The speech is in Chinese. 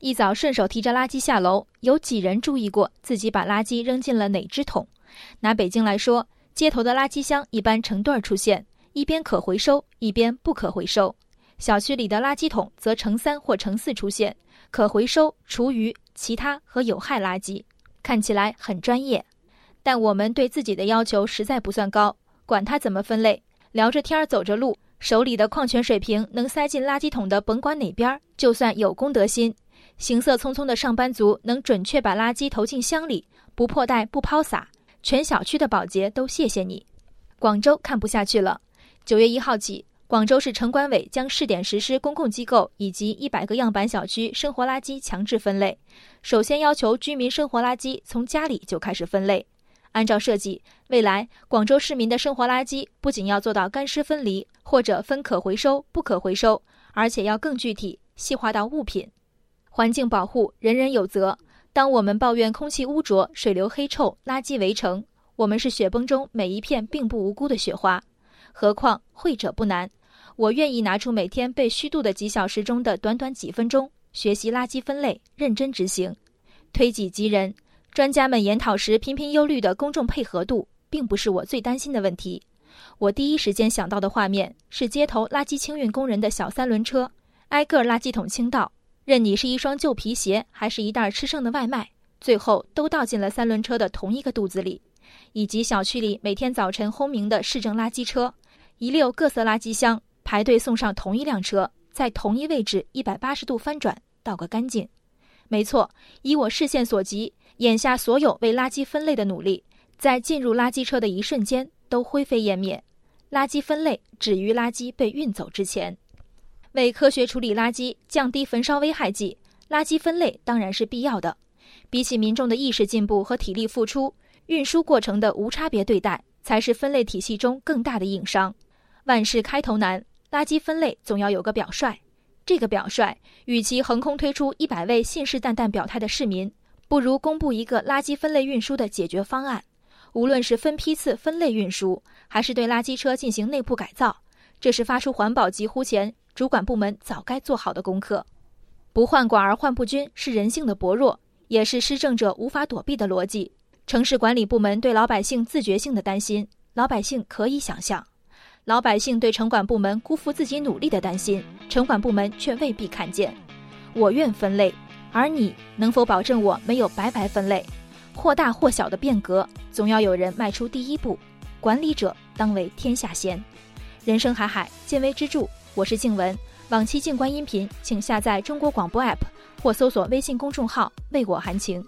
一早顺手提着垃圾下楼，有几人注意过自己把垃圾扔进了哪只桶？拿北京来说，街头的垃圾箱一般成对出现，一边可回收，一边不可回收；小区里的垃圾桶则成3或成4出现，可回收、厨余、其他和有害垃圾，看起来很专业。但我们对自己的要求实在不算高，管它怎么分类，聊着天走着路，手里的矿泉水瓶能塞进垃圾桶的甭管哪边，就算有公德心。行色匆匆的上班族能准确把垃圾投进箱里，不破袋不抛洒，全小区的保洁都谢谢你。广州看不下去了。9月1号起，广州市城管委将试点实施公共机构以及100个样板小区生活垃圾强制分类。首先要求居民生活垃圾从家里就开始分类。按照设计，未来广州市民的生活垃圾不仅要做到干湿分离，或者分可回收、不可回收，而且要更具体，细化到物品。环境保护人人有责。当我们抱怨空气污浊、水流黑臭、垃圾围城，我们是雪崩中每一片并不无辜的雪花。何况会者不难，我愿意拿出每天被虚度的几小时中的短短几分钟，学习垃圾分类，认真执行。推己及人，专家们研讨时频频忧虑的公众配合度，并不是我最担心的问题。我第一时间想到的画面是街头垃圾清运工人的小三轮车，挨个垃圾桶倾倒。任你是一双旧皮鞋还是一袋吃剩的外卖，最后都倒进了三轮车的同一个肚子里。以及小区里每天早晨轰鸣的市政垃圾车，一溜各色垃圾箱排队送上同一辆车，在同一位置180度翻转，倒个干净。没错，以我视线所及，眼下所有为垃圾分类的努力，在进入垃圾车的一瞬间都灰飞烟灭。垃圾分类止于垃圾被运走之前。为科学处理垃圾，降低焚烧危害剂，垃圾分类当然是必要的。比起民众的意识进步和体力付出，运输过程的无差别对待才是分类体系中更大的硬伤。万事开头难，垃圾分类总要有个表率。这个表率，与其横空推出100位信誓旦旦表态的市民，不如公布一个垃圾分类运输的解决方案。无论是分批次分类运输，还是对垃圾车进行内部改造，这是发出环保疾呼前主管部门早该做好的功课。不患寡而患不均是人性的薄弱，也是施政者无法躲避的逻辑。城市管理部门对老百姓自觉性的担心，老百姓可以想象；老百姓对城管部门辜负自己努力的担心，城管部门却未必看见。我愿分类，而你能否保证我没有白白分类？或大或小的变革，总要有人迈出第一步。管理者当为天下先。人生海海，见微知著。我是静文，往期静观音频请下载中国广播 APP 或搜索微信公众号为我含情。